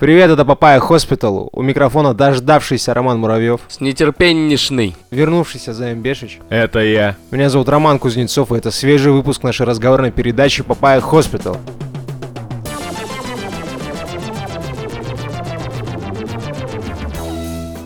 Привет, это Papaya Hospital. У микрофона дождавшийся Роман Муравьев. С нетерпенничный. Вернувшийся Заим Бешич. Это я. Меня зовут Роман Кузнецов, и это свежий выпуск нашей разговорной передачи Papaya Hospital.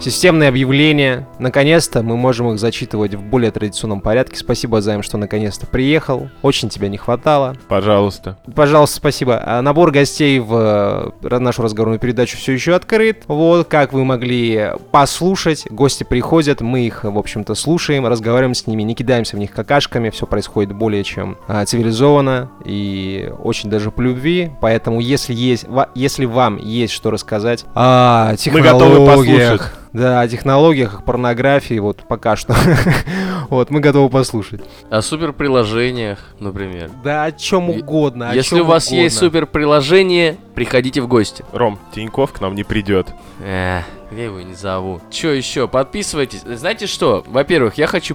Системные объявления. Наконец-то мы можем их зачитывать в более традиционном порядке. Спасибо, Заим, что наконец-то приехал. Очень тебя не хватало. Пожалуйста. Пожалуйста, спасибо. А набор гостей в нашу разговорную передачу все еще открыт. Вот, как вы могли послушать. Гости приходят, мы их, в общем-то, слушаем, разговариваем с ними, не кидаемся в них какашками. Все происходит более чем цивилизованно и очень даже по любви. Поэтому, если вам есть что рассказать о технологиях... Мы готовы послушать. Да, о технологиях, о порнографии, вот пока что. Вот, мы готовы послушать. О суперприложениях, например. Да, о чем угодно. Если у вас есть суперприложение, приходите в гости. Ром, Тиньков к нам не придет. Я его не зову. Чё еще? Подписывайтесь. Знаете что? Во-первых, я хочу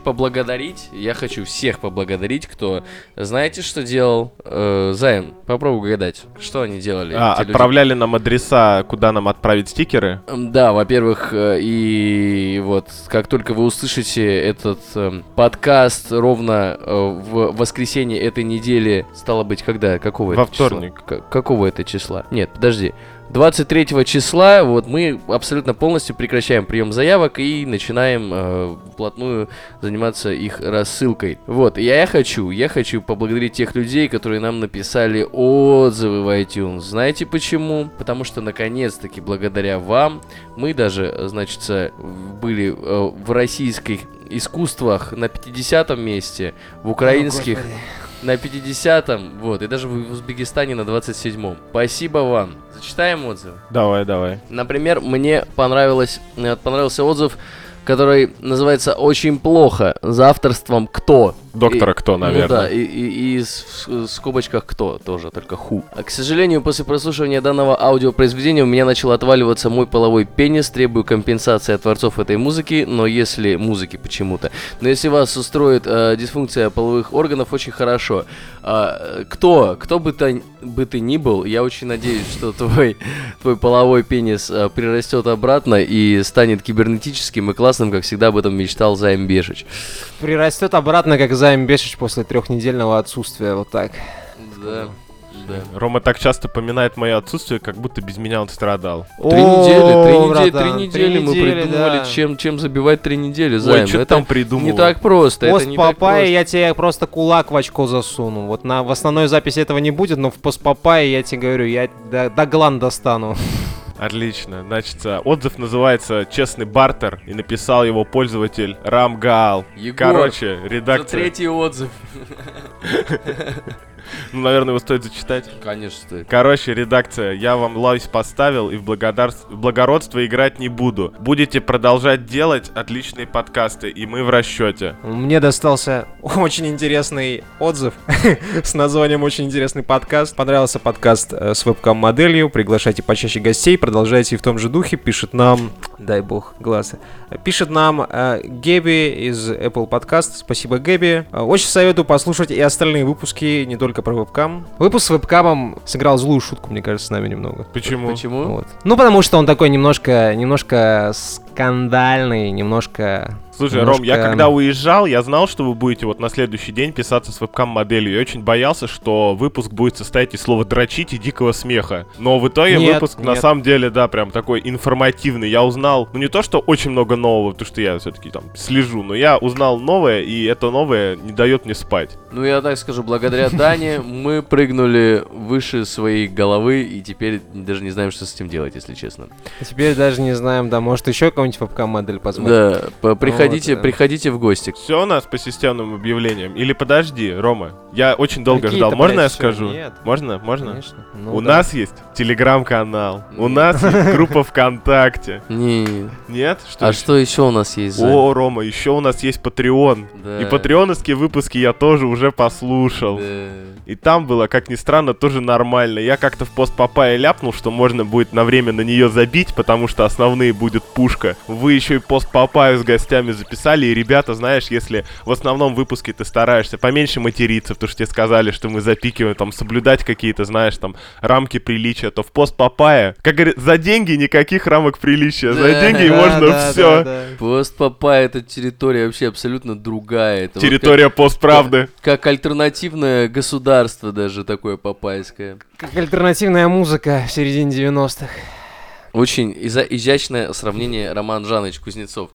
всех поблагодарить, кто... Знаете, что делал Заим? Попробуй гадать. Что они делали? Отправляли люди? Нам адреса, куда нам отправить стикеры? Да, во-первых, и вот как только вы услышите этот подкаст ровно в воскресенье этой недели, стало быть, когда? Какого это числа? Во вторник. Какого это числа? Нет, подожди. 23 числа вот мы абсолютно полностью прекращаем прием заявок и начинаем вплотную заниматься их рассылкой. Вот, я хочу поблагодарить тех людей, которые нам написали отзывы в iTunes. Знаете почему? Потому что, наконец-таки, благодаря вам мы даже, значит, были в российских искусствах на 50-м месте, в украинских... На 50-м, вот, и даже в Узбекистане на 27-м. Спасибо вам. Зачитаем отзыв? Давай. Например, мне понравился отзыв, который называется «Очень плохо» за авторством «Кто». Доктора «Кто», наверное. Ну да, и в скобочках «Кто» тоже, только «Ху». К сожалению, после прослушивания данного аудиопроизведения у меня начал отваливаться мой половой пенис. Требую компенсации от творцов этой музыки, но если вас устроит дисфункция половых органов, очень хорошо. Кто бы ты ни был, я очень надеюсь, что твой половой пенис прирастет обратно и станет кибернетическим и классным, как всегда об этом мечтал Заим Бешич. Прирастет обратно, как Заим Бешич после 3-недельного отсутствия, вот так. Да. Рома так часто поминает мое отсутствие, как будто без меня он страдал. Три недели мы придумали, да. чем забивать 3 недели, Заим. Ой, что там придумал? Не так просто. Пост Папайи я тебе просто кулак в очко засуну. Вот в основной записи этого не будет, но в пост Папайи я тебе говорю, я до глан достану. Отлично. Значит, отзыв называется «Честный бартер», и написал его пользователь Рамгаал. Короче, редактор. Это 3-й отзыв. Ну, наверное, его стоит зачитать. Конечно, стоит. Короче, редакция, я вам лайс поставил и в благородство играть не буду. Будете продолжать делать отличные подкасты, и мы в расчете. Мне достался очень интересный отзыв с названием «Очень интересный подкаст». Понравился подкаст с вебкам-моделью. Приглашайте почаще гостей, продолжайте в том же духе. Пишет нам, дай бог, глаза. Пишет нам Гэби из Apple Podcast. Спасибо, Гэби. Очень советую послушать и остальные выпуски, не только про вебкам. Выпуск с вебкамом сыграл злую шутку, мне кажется, с нами немного. Почему? Вот. Ну, потому что он такой немножко скандальный, немножко... Слушай, Ром, я когда уезжал, я знал, что вы будете вот на следующий день писаться с вебкам-моделью. Я очень боялся, что выпуск будет состоять из слова «дрочить» и «дикого смеха». Но в итоге выпуск на самом деле, да, прям такой информативный. Я узнал, ну не то, что очень много нового, потому что я все-таки там слежу, но я узнал новое, и это новое не дает мне спать. Ну, я так скажу, благодаря Дане мы прыгнули выше своей головы, и теперь даже не знаем, что с этим делать, если честно. Теперь даже не знаем, да, может еще кого-нибудь вебкам-модель посмотрим. Да, Приходите в гости. Все у нас по системным объявлениям. Или подожди, Рома, я очень долго ждал. Можно я скажу? Нет. Можно? Конечно. Ну, у нас есть телеграм-канал. Нет. У нас есть группа ВКонтакте. Нет? А что еще у нас есть? О, Рома, еще у нас есть Patreon. И патреоновские выпуски я тоже уже послушал. И там было, как ни странно, тоже нормально. Я как-то в пост Папайи ляпнул, что можно будет на время на нее забить, потому что основные будет пушка. штука. Вы еще и пост-папаю с гостями записали. И, ребята, знаешь, если в основном выпуске ты стараешься поменьше материться, потому что тебе сказали, что мы запикиваем, там, соблюдать какие-то, знаешь, там, рамки приличия, то в пост-папая, как говорят, за деньги никаких рамок приличия. За деньги можно все. Пост-папая — это территория вообще абсолютно другая. Территория постправды. Как альтернативное государство даже такое папайское. Как альтернативная музыка в середине 90-х. Очень изящное сравнение, Роман Жанович Кузнецов.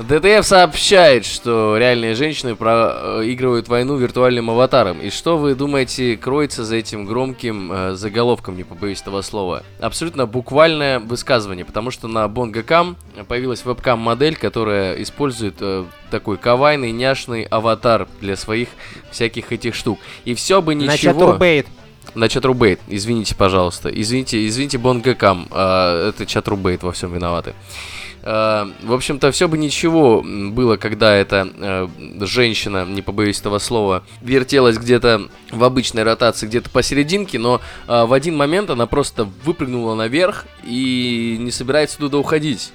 ДТФ сообщает, что реальные женщины проигрывают войну виртуальным аватаром. И что, вы думаете, кроется за этим громким заголовком, не побоюсь этого слова? Абсолютно буквальное высказывание, потому что на BongoCam появилась вебкам-модель, которая использует такой кавайный, няшный аватар для своих всяких этих штук. И все бы ничего... На чатрубейт, извините, пожалуйста. Извините, BongoCam. Это чатрубейт во всем виноваты. В общем-то, все бы ничего было, когда эта женщина, не побоюсь этого слова, вертелась где-то в обычной ротации, где-то посерединке, но в один момент она просто выпрыгнула наверх и не собирается туда уходить.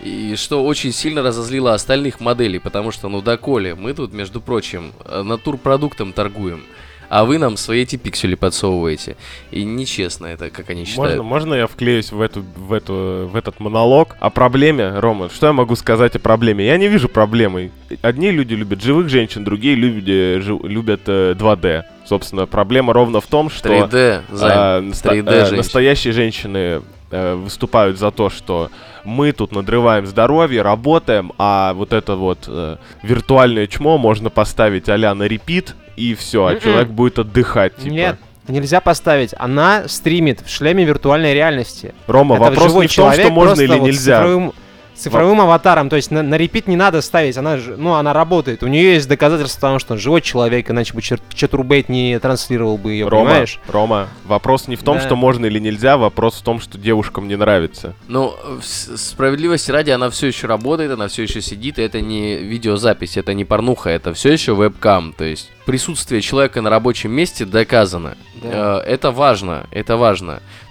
И что очень сильно разозлило остальных моделей, потому что, ну доколе, мы тут, между прочим, натурпродуктом торгуем. А вы нам свои эти пиксели подсовываете. И нечестно это, как они считают. Можно я вклеюсь в этот монолог? О проблеме, Рома, что я могу сказать о проблеме? Я не вижу проблемы. Одни люди любят живых женщин, другие любят 2D. Собственно, проблема ровно в том, что 3D, настоящие женщины выступают за то, что мы тут надрываем здоровье, работаем, а вот это вот виртуальное чмо можно поставить а-ля на репит, и все, а человек будет отдыхать, типа. Нет, нельзя поставить. Она стримит в шлеме виртуальной реальности. Рома, это вопрос не в том, что можно или вот нельзя. Цифровым аватаром, то есть на репит не надо ставить, она работает. У нее есть доказательства того, что он живой человек, иначе бы чатрубейт не транслировал бы ее, Рома, понимаешь? Рома, вопрос не в том, что можно или нельзя, вопрос в том, что девушкам не нравится. Ну, справедливости ради, она все еще работает, она все еще сидит, и это не видеозапись, это не порнуха, это все еще вебкам, то есть присутствие человека на рабочем месте доказано. Да. Это важно.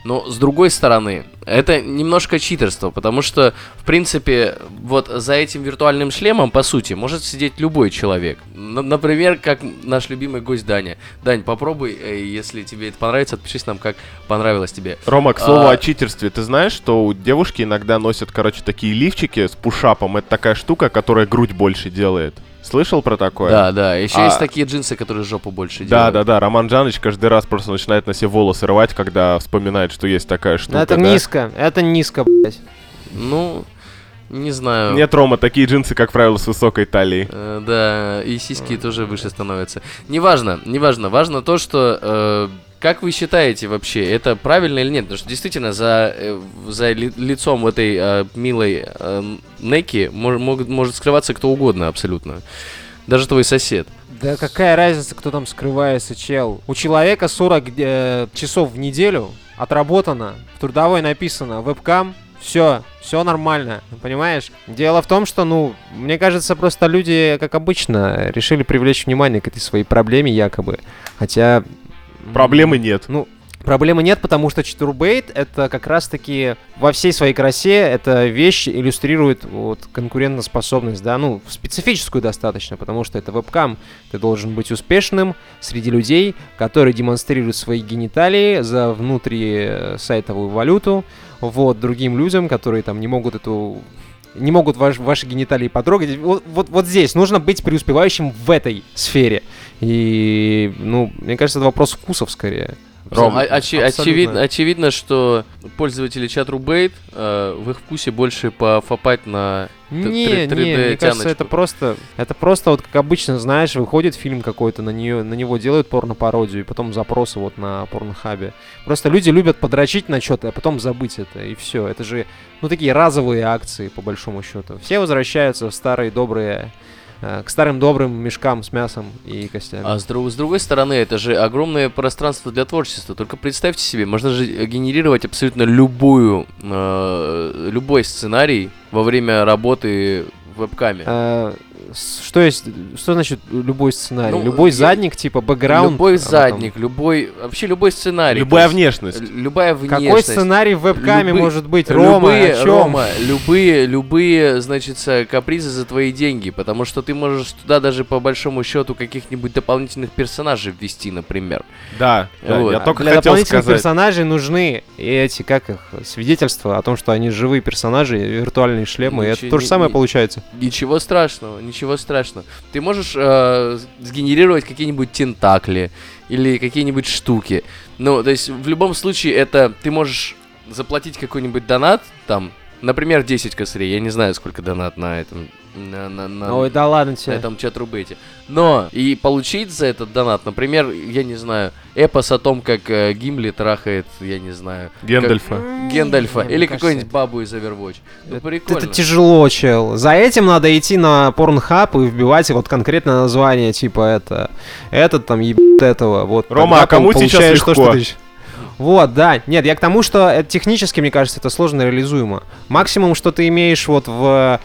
Но, с другой стороны, это немножко читерство, потому что, в принципе, вот за этим виртуальным шлемом, по сути, может сидеть любой человек. Например, как наш любимый гость Даня. Дань, попробуй, если тебе это понравится, отпишись нам, как понравилось тебе. Рома, к слову о читерстве. Ты знаешь, что у девушки иногда носят, такие лифчики с пушапом? Это такая штука, которая грудь больше делает. Слышал про такое? Да. Еще есть такие джинсы, которые жопу больше делают. Да. Роман Жанович каждый раз просто начинает на себе волосы рвать, когда вспоминает, что есть такая штука. Это низко, блядь. Ну, не знаю. Нет, Рома, такие джинсы, как правило, с высокой талией. Да, и сиськи тоже выше становятся. Неважно. Важно то, что... Как вы считаете вообще, это правильно или нет? Потому что действительно за лицом этой милой Неки может скрываться кто угодно абсолютно. Даже твой сосед. Да какая разница, кто там скрывается, чел? У человека 40 часов в неделю отработано, в трудовой написано «вебкам». Все нормально, понимаешь? Дело в том, что, мне кажется, просто люди, как обычно, решили привлечь внимание к этой своей проблеме якобы. Хотя... Проблемы нет. Проблемы нет, потому что чатрубейт — это как раз-таки во всей своей красе эта вещь иллюстрирует конкурентоспособность, да, специфическую достаточно, потому что это вебкам. Ты должен быть успешным среди людей, которые демонстрируют свои гениталии за внутрисайтовую валюту, другим людям, которые там не могут ваши гениталии потрогать. Вот здесь нужно быть преуспевающим в этой сфере. И, мне кажется, это вопрос вкусов скорее. Ром, очевидно, что пользователи чатрубейт в их вкусе больше пофопать на 3D-тяночку. Мне кажется, это просто как обычно, знаешь, выходит фильм какой-то, на него делают порно-пародию, и потом запросы на порнохабе. Просто люди любят подрочить на что-то, а потом забыть это, и все. Это же, такие разовые акции, по большому счету. Все возвращаются в старые добрые... к старым добрым мешкам с мясом и костями. А с другой стороны, это же огромное пространство для творчества. Только представьте себе, можно же генерировать абсолютно любой сценарий во время работы вебками. Что есть, что значит любой сценарий? Ну, любой задник, типа бэкграунд. Любой задник, любой, вообще любой сценарий. Любая внешность. Любая внешность. Какой сценарий в вебкаме может быть, Рома? Любые, о чем? Рома, любые, значит, капризы за твои деньги, потому что ты можешь туда даже по большому счету каких-нибудь дополнительных персонажей ввести, например. Да. Вот. Я только для хотел дополнительных сказать. Персонажей нужны эти, как их, свидетельства о том, что они живые персонажи, виртуальные шлемы. Это то же самое получается. Ничего страшного, ничего страшного. Ты можешь сгенерировать какие-нибудь тентакли или какие-нибудь штуки. Ну, то есть, в любом случае, это ты можешь заплатить какой-нибудь донат, там, например, 10 косарей. Я не знаю, сколько донат на этом. Ой, да ладно тебе. На этом чат-рубете. Но и получить за этот донат, например, я не знаю, эпос о том, как Гимли трахает, я не знаю, Гендальфа. Гендальфа. Или какую-нибудь бабу из Overwatch. Ну, прикольно. Это тяжело, чел. За этим надо идти на Порнхаб и вбивать вот конкретное название, типа это. Этот там ебет этого. Вот. Рома, а кому сейчас легко? Что ты... Вот, да. Нет, я к тому, что это технически, мне кажется, это сложно реализуемо. Максимум, что ты имеешь вот в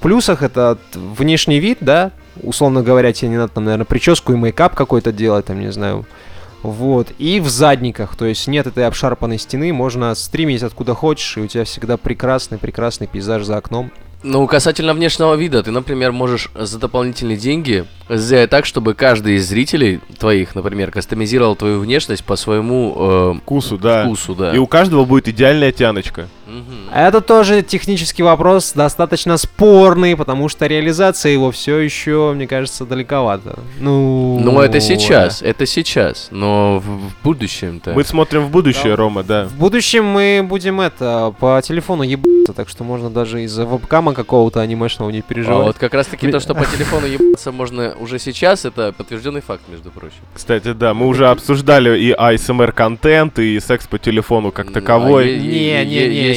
плюсах, это внешний вид, да, условно говоря, тебе не надо там, наверное, прическу и мейкап какой-то делать, там, не знаю, вот, и в задниках, то есть нет этой обшарпанной стены, можно стримить откуда хочешь, и у тебя всегда прекрасный пейзаж за окном. Ну, касательно внешнего вида, ты, например, можешь за дополнительные деньги сделать так, чтобы каждый из зрителей твоих, например, кастомизировал твою внешность по своему вкусу, да. И у каждого будет идеальная тяночка. Угу. Это тоже технический вопрос, достаточно спорный, потому что реализация его все еще, мне кажется, далековато. Ну, это сейчас, но в будущем-то... Мы смотрим в будущее, да. Рома, да. В будущем мы будем по телефону ебаться, так что можно даже из-за вебкама какого-то анимешного не переживать. А вот как раз таки то, что по телефону ебаться можно уже сейчас, это подтвержденный факт, между прочим. Кстати, да, мы уже обсуждали и ASMR-контент, и секс по телефону как таковой. Не,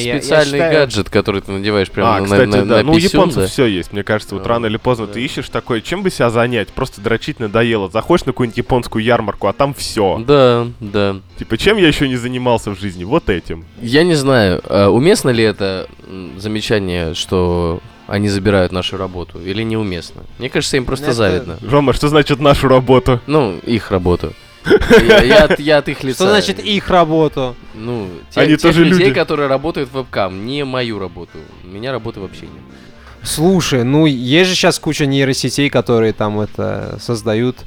есть специальный гаджет, который ты надеваешь прямо на писюн. А, кстати, да, ну у японцев все есть, мне кажется, вот рано или поздно ты ищешь такое, чем бы себя занять, просто дрочить надоело, заходишь на какую-нибудь японскую ярмарку, а там все. Да. Типа, чем я еще не занимался в жизни? Вот этим. Я не знаю, уместно ли это замечание, что они забирают нашу работу, или неуместно. Мне кажется, им просто завидно. Рома, что значит нашу работу? Ну, их работу. Я от их лица. Что значит их работу? Ну, тех людей, которые работают в вебкам, не мою работу. У меня работы вообще нет. Слушай, ну есть же сейчас куча нейросетей, которые там создают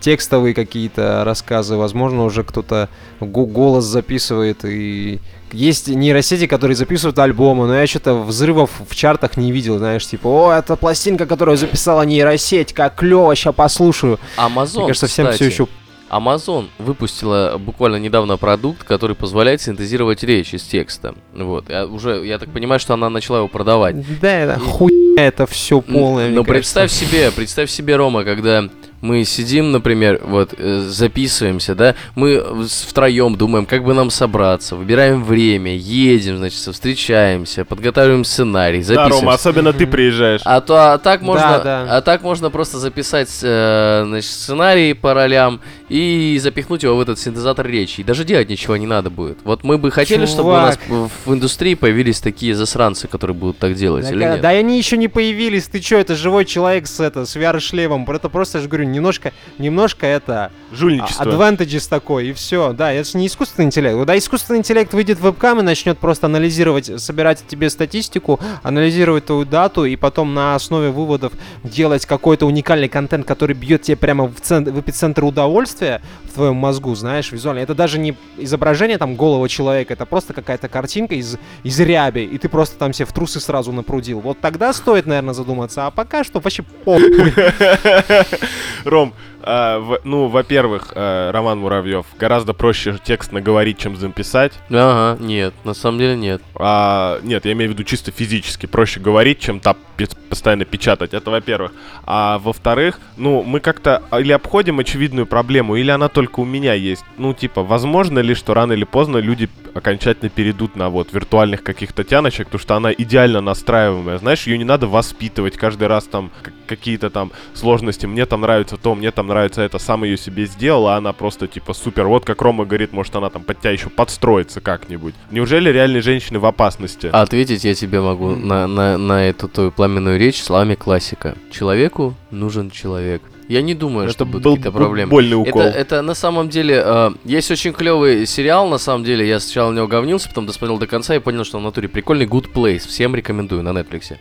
текстовые какие-то рассказы. Возможно, уже кто-то голос записывает и... Есть нейросети, которые записывают альбомы, но я что-то взрывов в чартах не видел, знаешь, типа, о, это пластинка, которую записала нейросеть, как клево, ща послушаю. Amazon, мне кажется, всем кстати, все еще... Amazon выпустила буквально недавно продукт, который позволяет синтезировать речь из текста. Вот, я так понимаю, что она начала его продавать. Да, это хуйня, это все полное. Но представь себе, Рома, когда... Мы сидим, например, записываемся, да, мы втроем думаем, как бы нам собраться, выбираем время, едем, значит, встречаемся, подготавливаем сценарий, записываемся. Да, Рома, особенно ты приезжаешь. А так можно просто записать, значит, сценарий по ролям и запихнуть его в этот синтезатор речи. И даже делать ничего не надо будет. Вот мы бы хотели, чтобы у нас в индустрии появились такие засранцы, которые будут так делать, или нет? Да они еще не появились, ты че, это живой человек с VR-шлемом, это просто, я же говорю, немножко это... Жульничество. Адвантеджис такой, и все. Да, это же не искусственный интеллект. Когда искусственный интеллект выйдет в вебкам и начнет просто анализировать, собирать тебе статистику, анализировать твою дату, и потом на основе выводов делать какой-то уникальный контент, который бьет тебе прямо в эпицентр удовольствия в твоем мозгу, знаешь, визуально. Это даже не изображение там голого человека, это просто какая-то картинка из ряби, и ты просто там себе в трусы сразу напрудил. Вот тогда стоит, наверное, задуматься, а пока что вообще похуй. Ром, во-первых, Роман Муравьев, гораздо проще текст наговорить, чем записать. Ага, нет, на самом деле нет. Нет, я имею в виду чисто физически. Проще говорить, чем постоянно печатать. Это во-первых. А во-вторых, мы как-то или обходим очевидную проблему, или она только у меня есть. Возможно ли, что рано или поздно люди окончательно перейдут на виртуальных каких-то тяночек, потому что она идеально настраиваемая. Знаешь, ее не надо воспитывать каждый раз там какие-то там сложности. Мне там нравится то, мне там нравится нравится это, сам ее себе сделал, а она просто типа супер. Вот как Рома говорит, может она там под тебя еще подстроится как-нибудь. Неужели реальные женщины в опасности? Ответить я тебе могу на эту твою пламенную речь словами классика. Человеку нужен человек. Я не думаю, это что будут какие-то проблемы. Больный укол. Это на самом деле... есть очень клевый сериал, на самом деле. Я сначала на него говнился, потом досмотрел до конца и понял, что он в натуре прикольный. Good Place. Всем рекомендую на Netflix.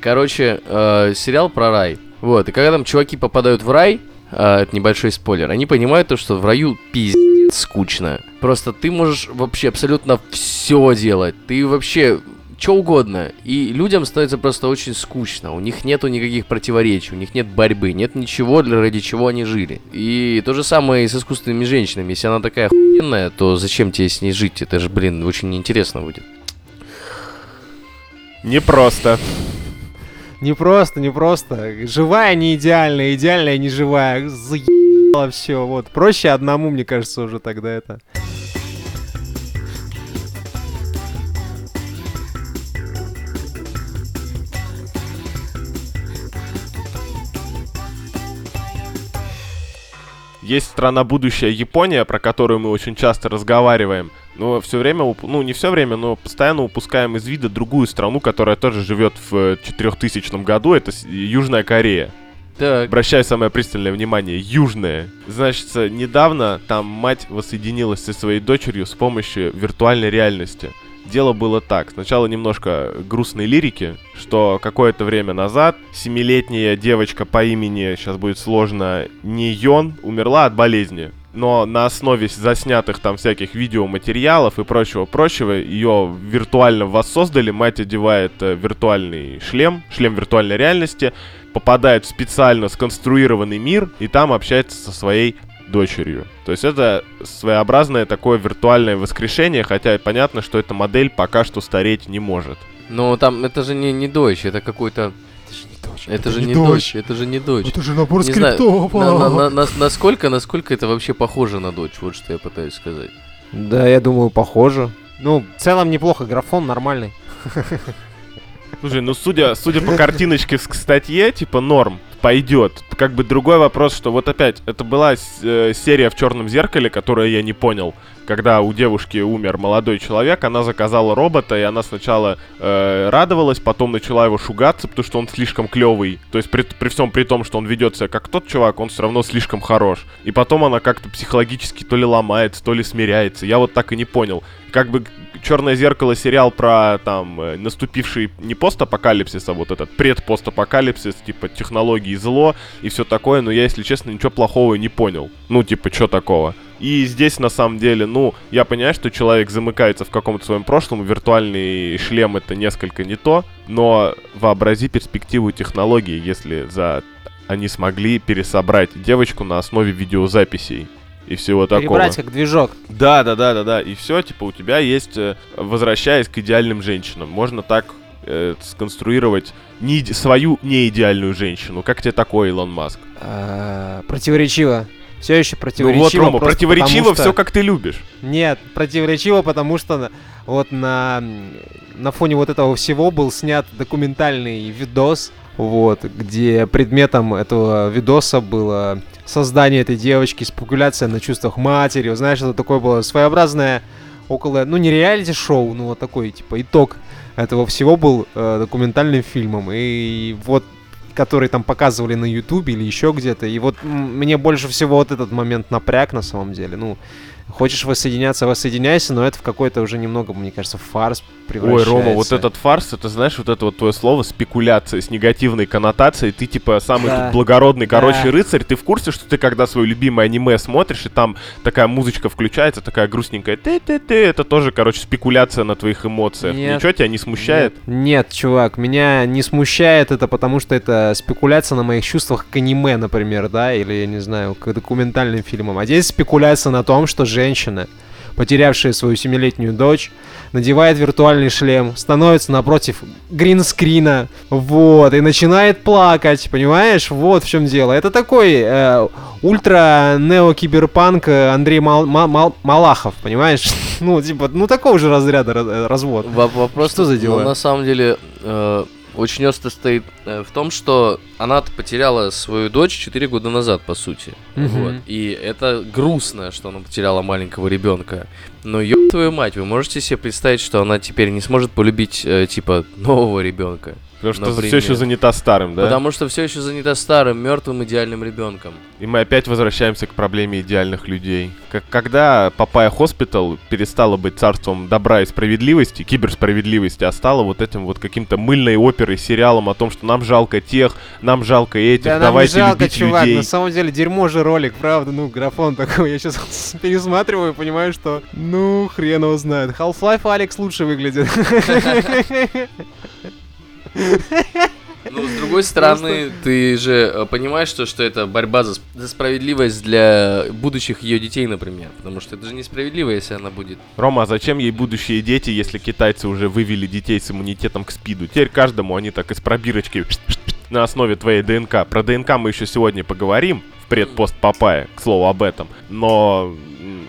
Короче, сериал про рай. Вот. И когда там чуваки попадают в рай, это небольшой спойлер, они понимают то, что в раю пиздец скучно. Просто ты можешь вообще абсолютно все делать. Ты вообще... Что угодно. И людям становится просто очень скучно. У них нету никаких противоречий, у них нет борьбы, нет ничего, ради чего они жили. И то же самое и с искусственными женщинами. Если она такая охуенная, то зачем тебе с ней жить? Это же, блин, очень неинтересно будет. Непросто. Непросто. Живая не идеальная, идеальная не живая. Заебало все. Вот. Проще одному, мне кажется, уже тогда это... Есть страна будущая Япония, про которую мы очень часто разговариваем, но все время, ну не все время, но постоянно упускаем из вида другую страну, которая тоже живет в 4000 году, это Южная Корея. Так. Обращаю самое пристальное внимание, южная. Значит, недавно там мать воссоединилась со своей дочерью с помощью виртуальной реальности. Дело было так. Сначала немножко грустной лирики, что какое-то время назад 7-летняя девочка по имени, сейчас будет сложно, Ни Ён, умерла от болезни. Но на основе заснятых там всяких видеоматериалов и прочего-прочего ее виртуально воссоздали. Мать одевает виртуальный шлем виртуальной реальности, попадает в специально сконструированный мир и там общается со своей дочерью. То есть это своеобразное такое виртуальное воскрешение, хотя понятно, что эта модель пока что стареть не может. Но там это же не дочь, это какой-то... Это же не дочь. Это же набор скриптов. Насколько это вообще похоже на дочь, вот что я пытаюсь сказать. Да, я думаю, похоже. Ну, в целом неплохо, графон нормальный. Слушай, ну судя по картиночке к статье, типа норм, пойдет. Как бы другой вопрос, что вот опять, это была серия в «Черном зеркале», которую я не понял. Когда у девушки умер молодой человек, она заказала робота, и она сначала радовалась, потом начала его шугаться, потому что он слишком клевый. То есть при всем при том, что он ведет себя как тот чувак, он все равно слишком хорош. И потом она как-то психологически то ли ломается, то ли смиряется. Я вот так и не понял. Как бы «Черное зеркало» сериал про там наступивший не постапокалипсис, а вот этот предпостапокалипсис, типа технологии зло и все такое, но я, если честно, ничего плохого не понял. Ну, типа, что такого? И здесь, на самом деле, ну, я понимаю, что человек замыкается в каком-то своем прошлом, виртуальный шлем — это несколько не то, но вообрази перспективу технологий, если они смогли пересобрать девочку на основе видеозаписей и всего такого. Перебрать как движок. Да, и все, типа, у тебя есть, возвращаясь к идеальным женщинам, можно так сконструировать свою неидеальную женщину. Как тебе такое, Илон Маск? Противоречиво. Все еще противоречиво. Ну вот, Рома, противоречиво все, как ты любишь. Нет, противоречиво, потому что вот на фоне вот этого всего был снят документальный видос, вот, где предметом этого видоса было создание этой девочки, спекуляция на чувствах матери. Знаешь, это такое было своеобразное около, ну не реалити-шоу, но вот такой, типа, итог этого всего был документальным фильмом. И вот, которые там показывали на Ютубе или еще где-то. И вот мне больше всего вот этот момент напряг на самом деле. Ну, хочешь воссоединяться, воссоединяйся, но это в какой-то уже немного, мне кажется, фарс превращается. Ой, Рома, вот этот фарс, это, знаешь, вот это вот твое слово спекуляция с негативной коннотацией. Ты типа самый тут благородный, рыцарь. Ты в курсе, что ты когда свое любимое аниме смотришь, и там такая музычка включается, такая грустненькая ты-ты-ты, это тоже, спекуляция на твоих эмоциях. Нет. Ничего тебя не смущает? Нет, чувак, меня не смущает это, потому что это спекуляция на моих чувствах к аниме, например, да, или, я не знаю, к документальным фильмам. А здесь спекуляция на том, что женщина, потерявшая свою 7-летнюю дочь, надевает виртуальный шлем, становится напротив гринскрина, вот, и начинает плакать, понимаешь? Вот в чем дело. Это такой ультра-нео-киберпанк Андрей Малахов, понимаешь? Ну, такого же разряда развод. Вопрос, что за дело? На самом деле... очень остро стоит в том, что она потеряла свою дочь 4 года назад, по сути. Вот. И это грустно, что она потеряла маленького ребенка. Но ёб твою мать, вы можете себе представить, что она теперь не сможет полюбить, типа, нового ребенка? Потому что все еще занята старым, да? Потому что все еще занята старым, мертвым идеальным ребенком. И мы опять возвращаемся к проблеме идеальных людей. Когда Papaya Hospital перестала быть царством добра и справедливости, киберсправедливости, а стала вот этим вот каким-то мыльной оперой, сериалом о том, что нам жалко тех, нам жалко этих, да, давайте любить людей. Да, нам жалко, чувак, людей. На самом деле дерьмо же ролик, правда, ну, графон такой. Я сейчас пересматриваю и понимаю, что, ну, хрен его знает. Half-Life Алекс лучше выглядит. Ну, с другой стороны, ты же понимаешь, что это борьба за справедливость для будущих ее детей, например. Потому что это же несправедливо, если она будет. Рома, а зачем ей будущие дети, если китайцы уже вывели детей с иммунитетом к СПИДу? Теперь каждому они так из пробирочки на основе твоей ДНК. Про ДНК мы еще сегодня поговорим в предпост Папайя, к слову об этом. Но,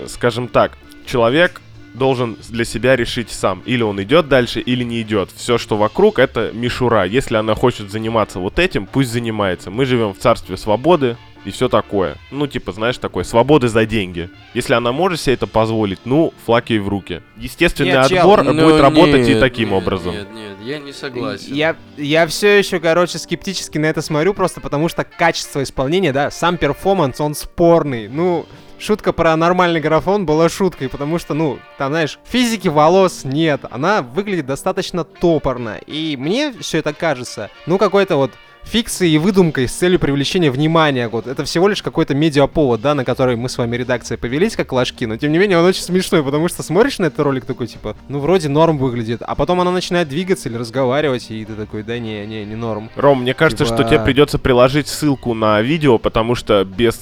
скажем так, человек должен для себя решить сам. Или он идет дальше, или не идет. Все, что вокруг, это мишура. Если она хочет заниматься вот этим, пусть занимается. Мы живем в царстве свободы и все такое. Ну, типа, знаешь, такое, свободы за деньги. Если она может себе это позволить, ну, флаг ей в руки. Естественный отбор будет работать и таким образом. Нет, я не согласен. Я все еще, скептически на это смотрю, просто потому что качество исполнения, да, сам перформанс, он спорный. Ну, шутка про нормальный графон была шуткой, потому что, ну, там, знаешь, физики волос нет, она выглядит достаточно топорно, и мне все это кажется, ну, какой-то вот фикцией и выдумкой с целью привлечения внимания, вот, это всего лишь какой-то медиаповод, да, на который мы с вами, редакция, повелись как лошки, но, тем не менее, он очень смешной, потому что смотришь на этот ролик такой, типа, ну, вроде норм выглядит, а потом она начинает двигаться или разговаривать, и ты такой, да не норм. Ром, мне кажется, что тебе придется приложить ссылку на видео, потому что без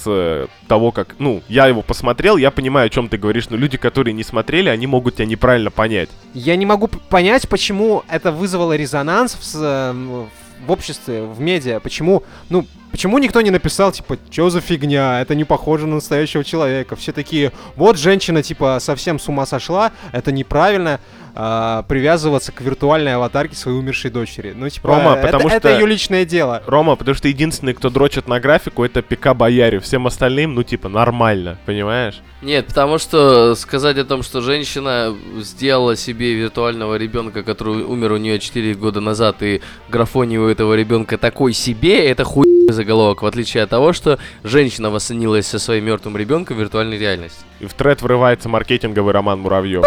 того, как, ну, я его посмотрел, я понимаю, о чем ты говоришь, но люди, которые не смотрели, они могут тебя неправильно понять. Я не могу понять, почему это вызвало резонанс в обществе, в медиа. Почему, ну, почему никто не написал, типа, чё за фигня, это не похоже на настоящего человека. Все такие, вот женщина, типа, совсем с ума сошла, это неправильно. Привязываться к виртуальной аватарке своей умершей дочери. Ну, типа, Рома, потому что это ее личное дело. Рома, потому что единственный, кто дрочит на графику, это ПК Бояре. Всем остальным, ну, типа, нормально, понимаешь? Нет, потому что сказать о том, что женщина сделала себе виртуального ребенка, который умер у нее 4 года назад, и графоний у этого ребенка такой себе, это хуйный заголовок, в отличие от того, что женщина воссоединилась со своим мертвым ребенком в виртуальной реальности. И в тред врывается маркетинговый Роман Муравьев.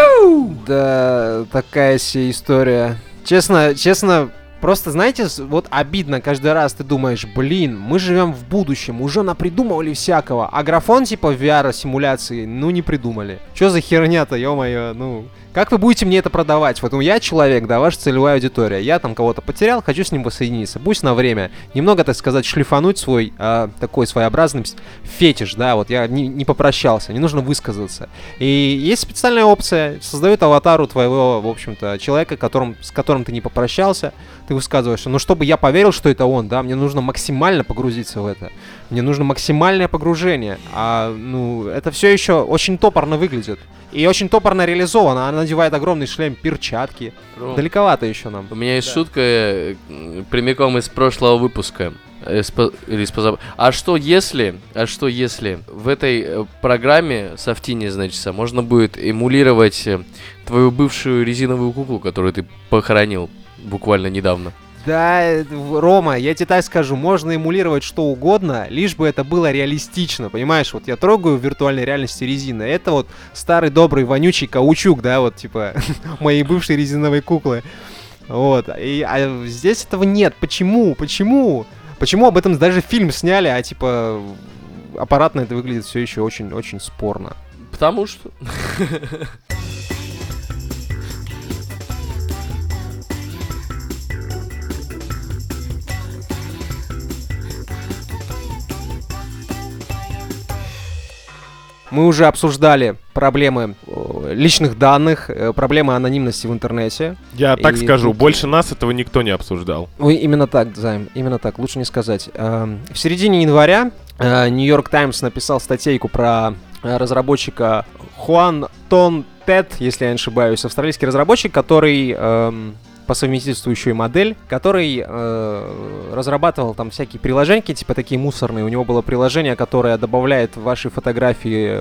Да, такая себе история. Честно, просто, знаете, вот обидно каждый раз, ты думаешь, блин, мы живем в будущем, уже напридумывали всякого, а графон типа VR-симуляции, ну, не придумали. Чё за херня-то, ё-моё, ну... Как вы будете мне это продавать? Вот я человек, да, ваша целевая аудитория. Я там кого-то потерял, хочу с ним воссоединиться. Пусть на время. Немного, так сказать, шлифануть свой такой своеобразный фетиш, да. Вот я не попрощался, не нужно высказаться. И есть специальная опция. Создают аватару твоего, в общем-то, человека, с которым ты не попрощался. Ты высказываешься. Но чтобы я поверил, что это он, да, мне нужно максимально погрузиться в это. Мне нужно максимальное погружение. А, ну, это все еще очень топорно выглядит. И очень топорно реализовано. Она надевает огромный шлем, перчатки. Ром, далековато еще нам. У меня есть шутка прямиком из прошлого выпуска. А что если в этой программе софтине, значится, можно будет эмулировать твою бывшую резиновую куклу, которую ты похоронил буквально недавно? Да, Рома, я тебе так скажу, можно эмулировать что угодно, лишь бы это было реалистично, понимаешь? Вот я трогаю в виртуальной реальности резину, это вот старый добрый вонючий каучук, да, вот типа моей бывшей резиновой куклы. Вот, а здесь этого нет, почему? Почему об этом даже фильм сняли, а типа аппаратно это выглядит все еще очень-очень спорно? Потому что... Мы уже обсуждали проблемы личных данных, проблемы анонимности в интернете. Я так скажу, больше нас этого никто не обсуждал. Вы именно так, Заим, именно так, лучше не сказать. В середине января Нью-Йорк Таймс написал статейку про разработчика Хоан Тон-Тат, если я не ошибаюсь, австралийский разработчик, который... по совместительству еще и модель, который разрабатывал там всякие приложеньки, типа такие мусорные. У него было приложение, которое добавляет в ваши фотографии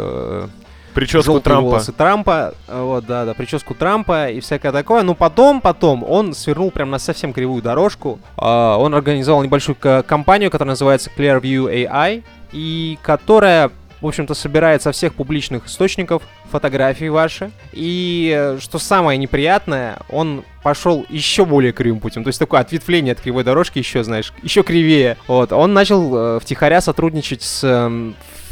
прическу Трампа. Вот, да, прическу Трампа и всякое такое. Но потом он свернул прям на совсем кривую дорожку. Он организовал небольшую компанию, которая называется Clearview AI, и которая, в общем-то, собирает со всех публичных источников фотографии ваши. И, что самое неприятное, он пошел еще более кривым путем. То есть такое ответвление от кривой дорожки еще, знаешь, еще кривее. Вот. Он начал втихаря сотрудничать с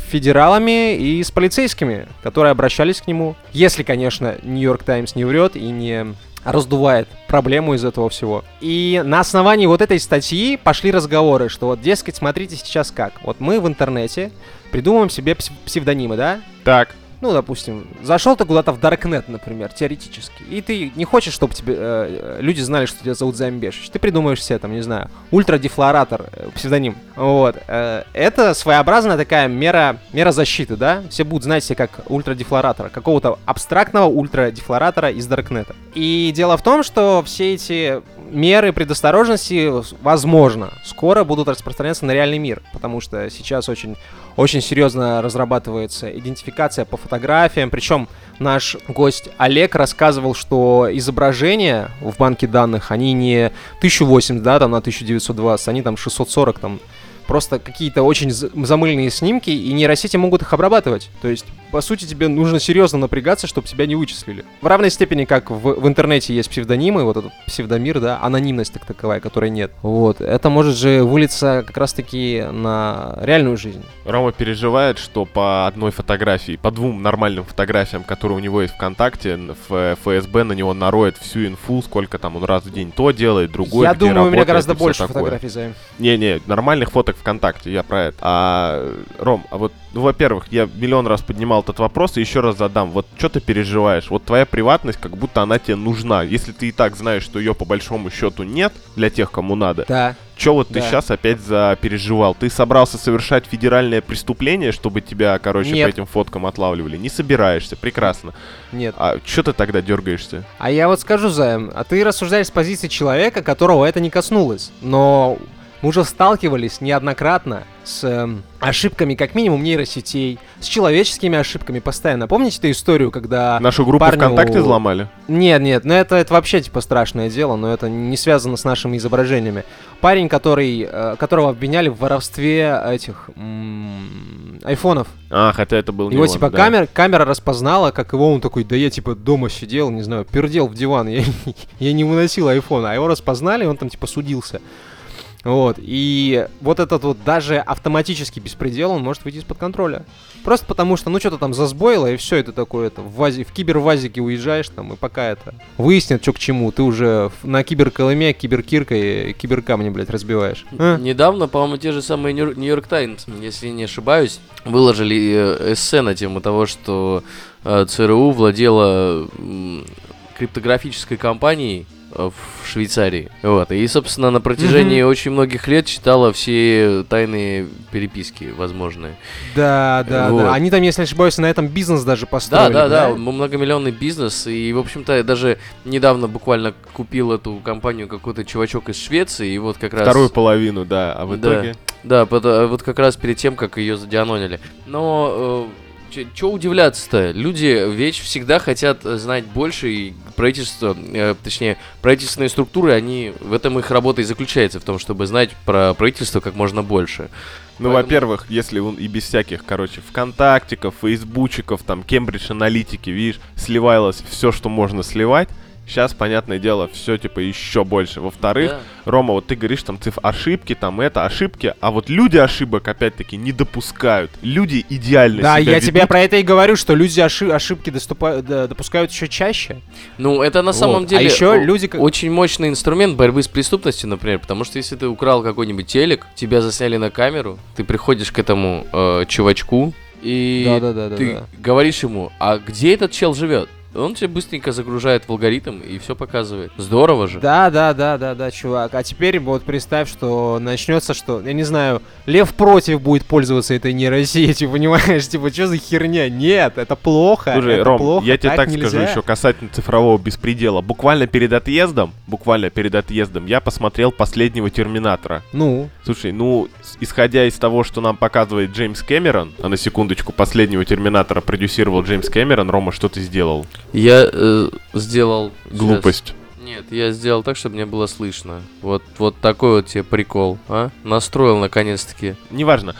федералами и с полицейскими, которые обращались к нему. Если, конечно, Нью-Йорк Таймс не врет и не раздувает проблему из этого всего. И на основании вот этой статьи пошли разговоры, что вот, дескать, смотрите сейчас как. Вот мы в интернете придумываем себе псевдонимы, да? Так. Ну, допустим, зашел ты куда-то в Даркнет, например, теоретически, и ты не хочешь, чтобы тебе люди знали, что тебя зовут Заим Бешич. Ты придумаешь себе, там, не знаю, ультрадефлоратор, псевдоним. Вот. Это своеобразная такая мера защиты, да? Все будут знать себя как ультрадефлоратора, какого-то абстрактного ультрадефлоратора из Даркнета. И дело в том, что все эти меры предосторожности, возможно, скоро будут распространяться на реальный мир, потому что сейчас очень, очень серьезно разрабатывается идентификация по фотографиям. Причем наш гость Олег рассказывал, что изображения в банке данных, они не 1080, да, там на 1920, они там 640, там просто какие-то очень замыленные снимки, и нейросети могут их обрабатывать. То есть, по сути, тебе нужно серьезно напрягаться, чтобы тебя не вычислили. В равной степени, как в интернете есть псевдонимы, вот этот псевдомир, да, анонимность так таковая, которой нет. Вот, это может же вылиться как раз-таки на реальную жизнь. Рома переживает, что по одной фотографии, по двум нормальным фотографиям, которые у него есть ВКонтакте, ФСБ на него нароет всю инфу, сколько там он раз в день то делает, другой, я где думаю, работает, у меня гораздо больше фотографий, Заим. Не, нормальных фоток ВКонтакте, я про это. Ром, вот, во-первых, я миллион раз поднимал этот вопрос и еще раз задам. Вот что ты переживаешь? Вот твоя приватность, как будто она тебе нужна. Если ты и так знаешь, что ее по большому счету нет для тех, кому надо. Да. Че вот да. Ты сейчас опять запереживал? Ты собрался совершать федеральное преступление, чтобы тебя, короче, нет, по этим фоткам отлавливали? Не собираешься, прекрасно. Нет. А че ты тогда дергаешься? А я вот скажу, Заим, а ты рассуждаешь с позиции человека, которого это не коснулось. Но мы уже сталкивались неоднократно с ошибками, как минимум, нейросетей, с человеческими ошибками постоянно. Помните эту историю, когда нашу группу ВКонтакте взломали? Нет, ну это вообще типа страшное дело, но это не связано с нашими изображениями. Парень, которого обвиняли в воровстве этих айфонов. Хотя это был не он. Его типа камера распознала, как его, он такой, да я типа дома сидел, не знаю, пердел в диван, я не выносил айфон, а его распознали, он там типа судился. Вот, и вот этот вот даже автоматический беспредел, он может выйти из-под контроля. Просто потому что, что-то там засбоило, и все это такое, в кибервазике уезжаешь там, и пока это выяснят, что к чему, ты уже на киберколыме, киберкиркой, киберкамни, блядь, разбиваешь. Недавно, по-моему, те же самые Нью-Йорк Таймс, если не ошибаюсь, выложили эссе на тему того, что ЦРУ владела криптографической компанией в Швейцарии. Вот. И, собственно, на протяжении очень многих лет читала все тайные переписки возможные. Да, вот. Да. Они там, если не ошибаюсь, на этом бизнес даже построили. Да. Многомиллионный бизнес. И, в общем-то, я даже недавно буквально купил эту компанию какой-то чувачок из Швеции. И вот как раз... Вторую половину, да. А в итоге... Да, вот как раз перед тем, как ее задианонили. Но... Чего удивляться-то? Люди ведь всегда хотят знать больше, и правительственные структуры, они, в этом их работа и заключается, в том, чтобы знать про правительство как можно больше. Ну, во-первых, если он и без всяких, ВКонтактиков, Фейсбучиков, там, Кембридж Аналитики, видишь, сливалось все, что можно сливать. Сейчас, понятное дело, все типа еще больше. Во-вторых, да. Рома, вот ты говоришь, там ошибки, ошибки, а вот люди ошибок опять-таки не допускают. Люди идеально себя ведут. Да, я тебе про это и говорю, что люди ошибки допускают еще чаще. Ну, это на самом деле очень мощный инструмент борьбы с преступностью, например, потому что если ты украл какой-нибудь телек, тебя засняли на камеру, ты приходишь к этому чувачку, и ты говоришь ему, а где этот чел живет? Он тебе быстренько загружает в алгоритм и все показывает. Здорово же. Да, чувак. А теперь вот представь, что начнется, что, я не знаю, Лев Против будет пользоваться этой нейросетью, понимаешь? Типа, что за херня? Нет, это плохо. Слушай, это Ром, плохо, я тебе так нельзя. Скажу еще касательно цифрового беспредела. Буквально перед отъездом я посмотрел последнего Терминатора. Ну? Слушай, исходя из того, что нам показывает Джеймс Кэмерон, а на секундочку, последнего Терминатора продюсировал Джеймс Кэмерон, Рома, что ты сделал? Я сделал... Глупость. Нет, я сделал так, чтобы мне было слышно. Вот такой вот тебе прикол, а? Настроил, наконец-таки. Неважно.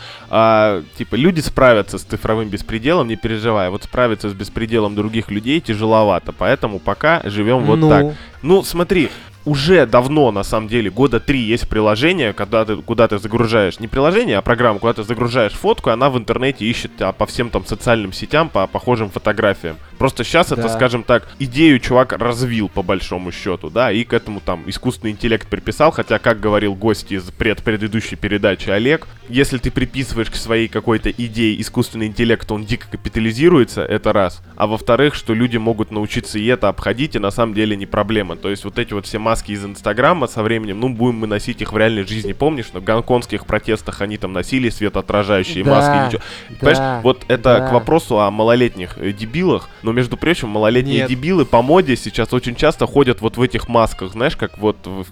Люди справятся с цифровым беспределом, не переживай. Вот справиться с беспределом других людей тяжеловато, поэтому пока живем так. Ну, смотри... Уже давно, на самом деле, 3 года есть приложение, куда ты загружаешь, не приложение, а программа, куда ты загружаешь фотку, она в интернете ищет по всем там социальным сетям, по похожим фотографиям. Просто сейчас это, скажем так, идею чувак развил, по большому счету, да, и к этому там искусственный интеллект приписал, хотя, как говорил гость из предыдущей передачи Олег, если ты приписываешь к своей какой-то идее искусственный интеллект, он дико капитализируется, это раз. А во-вторых, что люди могут научиться и это обходить, и на самом деле не проблема. То есть вот эти вот все массы из Инстаграма со временем, будем мы носить их в реальной жизни, помнишь, на гонконгских протестах они там носили светоотражающие маски, ничего. Понимаешь, вот это к вопросу о малолетних дебилах, но, между прочим, малолетние дебилы по моде сейчас очень часто ходят вот в этих масках, знаешь, как вот в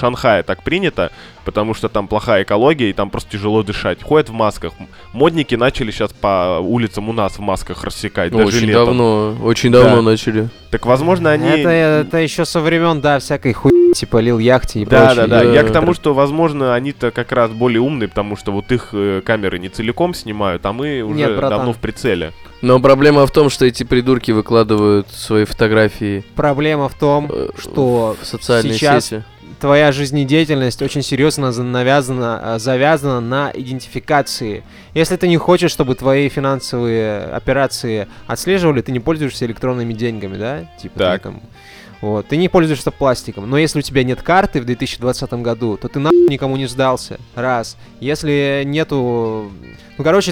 Шанхае так принято, потому что там плохая экология и там просто тяжело дышать. Ходят в масках. Модники начали сейчас по улицам у нас в масках рассекать. Ну, даже очень давно начали. Так, возможно, они... Это еще со времен, всякой хуйни, типа Лил Яхти и прочее. Да. Я к тому, что, возможно, они-то как раз более умные, потому что вот их камеры не целиком снимают, а мы уже давно в прицеле. Но проблема в том, что эти придурки выкладывают свои фотографии. Проблема в том, что в социальные сети... Твоя жизнедеятельность очень серьезно завязана на идентификации. Если ты не хочешь, чтобы твои финансовые операции отслеживали, ты не пользуешься электронными деньгами, да? Типа там. Вот. Ты не пользуешься пластиком. Но если у тебя нет карты в 2020 году, то ты нахуй никому не сдался. Раз. Если нету...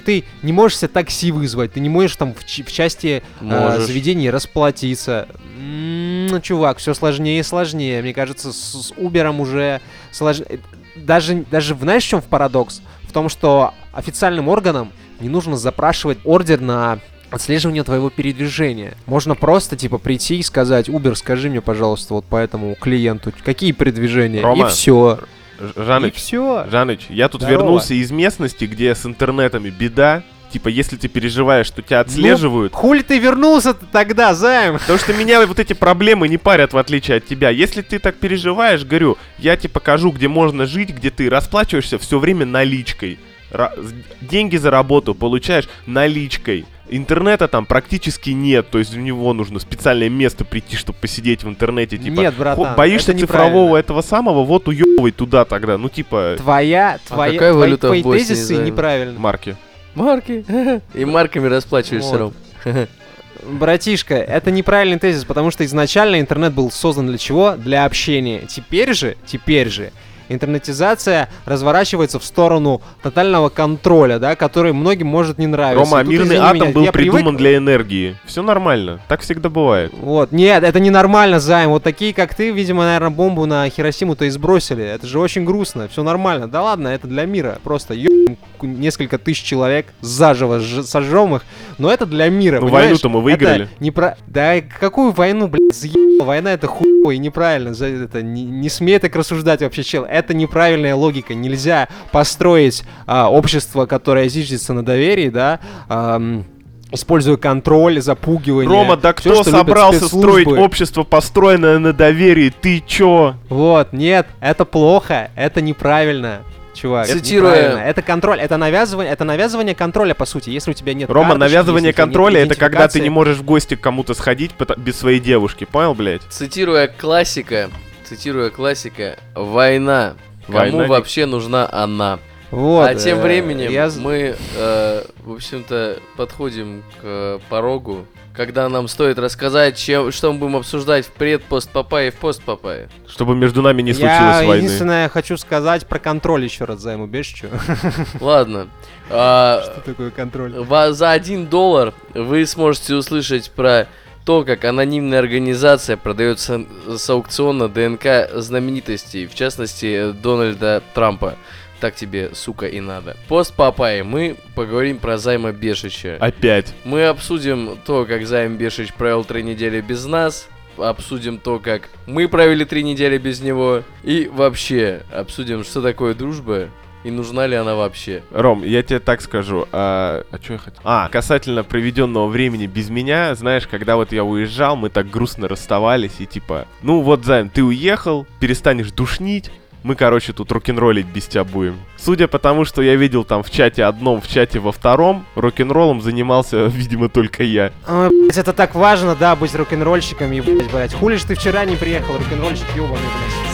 ты не можешь себе такси вызвать. Ты не можешь там в части заведений расплатиться. Чувак, все сложнее и сложнее. Мне кажется, с Uber'ом уже сложнее. Даже знаешь, в чем парадокс? В том, что официальным органам не нужно запрашивать ордер на... отслеживание твоего передвижения. Можно просто, прийти и сказать: Uber, скажи мне, пожалуйста, вот по этому клиенту, какие передвижения, Рома, и все. Жаныч, я тут вернулся из местности, где с интернетами беда. Если ты переживаешь, что тебя отслеживают... Хули ты вернулся-то тогда, Заим? Потому что меня вот эти проблемы не парят, в отличие от тебя. Если ты так переживаешь, говорю, я тебе покажу, где можно жить, где ты расплачиваешься все время наличкой. Деньги за работу получаешь наличкой. Интернета там практически нет, то есть в него нужно специальное место прийти, чтобы посидеть в интернете, Нет, братан, боишься это цифрового этого самого, вот уёбывай туда тогда, Твоя какая валюта в Боснии, тезисы неправильны. Марки. И марками расплачиваешься, Ром. Братишка, это неправильный тезис, потому что изначально интернет был создан для чего? Для общения. Теперь же интернетизация разворачивается в сторону тотального контроля, который многим может не нравиться. Рома, мирный атом был придуман для энергии. Все нормально, так всегда бывает. Нет, это не нормально, Заим. Вот такие, как ты, видимо, наверное, бомбу на Хиросиму-то и сбросили. Это же очень грустно, все нормально. Да ладно, это для мира. Просто несколько тысяч человек заживо сожжем их. Но это для мира, понимаешь? Войну-то мы выиграли. Да какую войну, блядь, заебал? Война — это хуй, неправильно. Не смей так рассуждать вообще, чел. Это неправильная логика. Нельзя построить общество, которое зиждется на доверии, используя контроль, запугивание. Рома, да все, кто собрался строить общество, построенное на доверии? Ты чё? Нет, это плохо, это неправильно. Чувак, цитируя, это контроль, это навязывание контроля, по сути, если у тебя нет. Рома, карточки, навязывание контроля — это когда ты не можешь в гости к кому-то сходить без своей девушки, понял, блядь? Цитируя классика, война. Кому вообще нужна она? А тем временем мы, в общем-то, подходим к порогу, когда нам стоит рассказать, что мы будем обсуждать в предпост-папае и в пост-папае. Чтобы между нами не случилось войны. Я единственное хочу сказать про контроль еще раз Заиму Бешичу. Ладно. Что такое контроль? За $1 вы сможете услышать про то, как анонимная организация продается с аукциона ДНК знаменитостей, в частности, Дональда Трампа. Так тебе, сука, и надо. Пост Папай, мы поговорим про Заима Бешича. Опять. Мы обсудим то, как Заим Бешич провел 3 недели без нас. Обсудим то, как мы провели 3 недели без него. И вообще, обсудим, что такое дружба и нужна ли она вообще. Ром, я тебе так скажу. А что я хотел? Касательно проведенного времени без меня. Знаешь, когда вот я уезжал, мы так грустно расставались. И типа, ну вот, Заим, ты уехал, перестанешь душнить. Мы, короче, тут рок-н-роллить без тебя будем. Судя по тому, что я видел там в чате одном, в чате во втором, рок-н-роллом занимался, видимо, только я. Ой, блядь, это так важно, да, быть рок-н-ролльщиком, ебать, блядь. Хули ж ты вчера не приехал, рок-н-ролльщик, ебаный, блядь.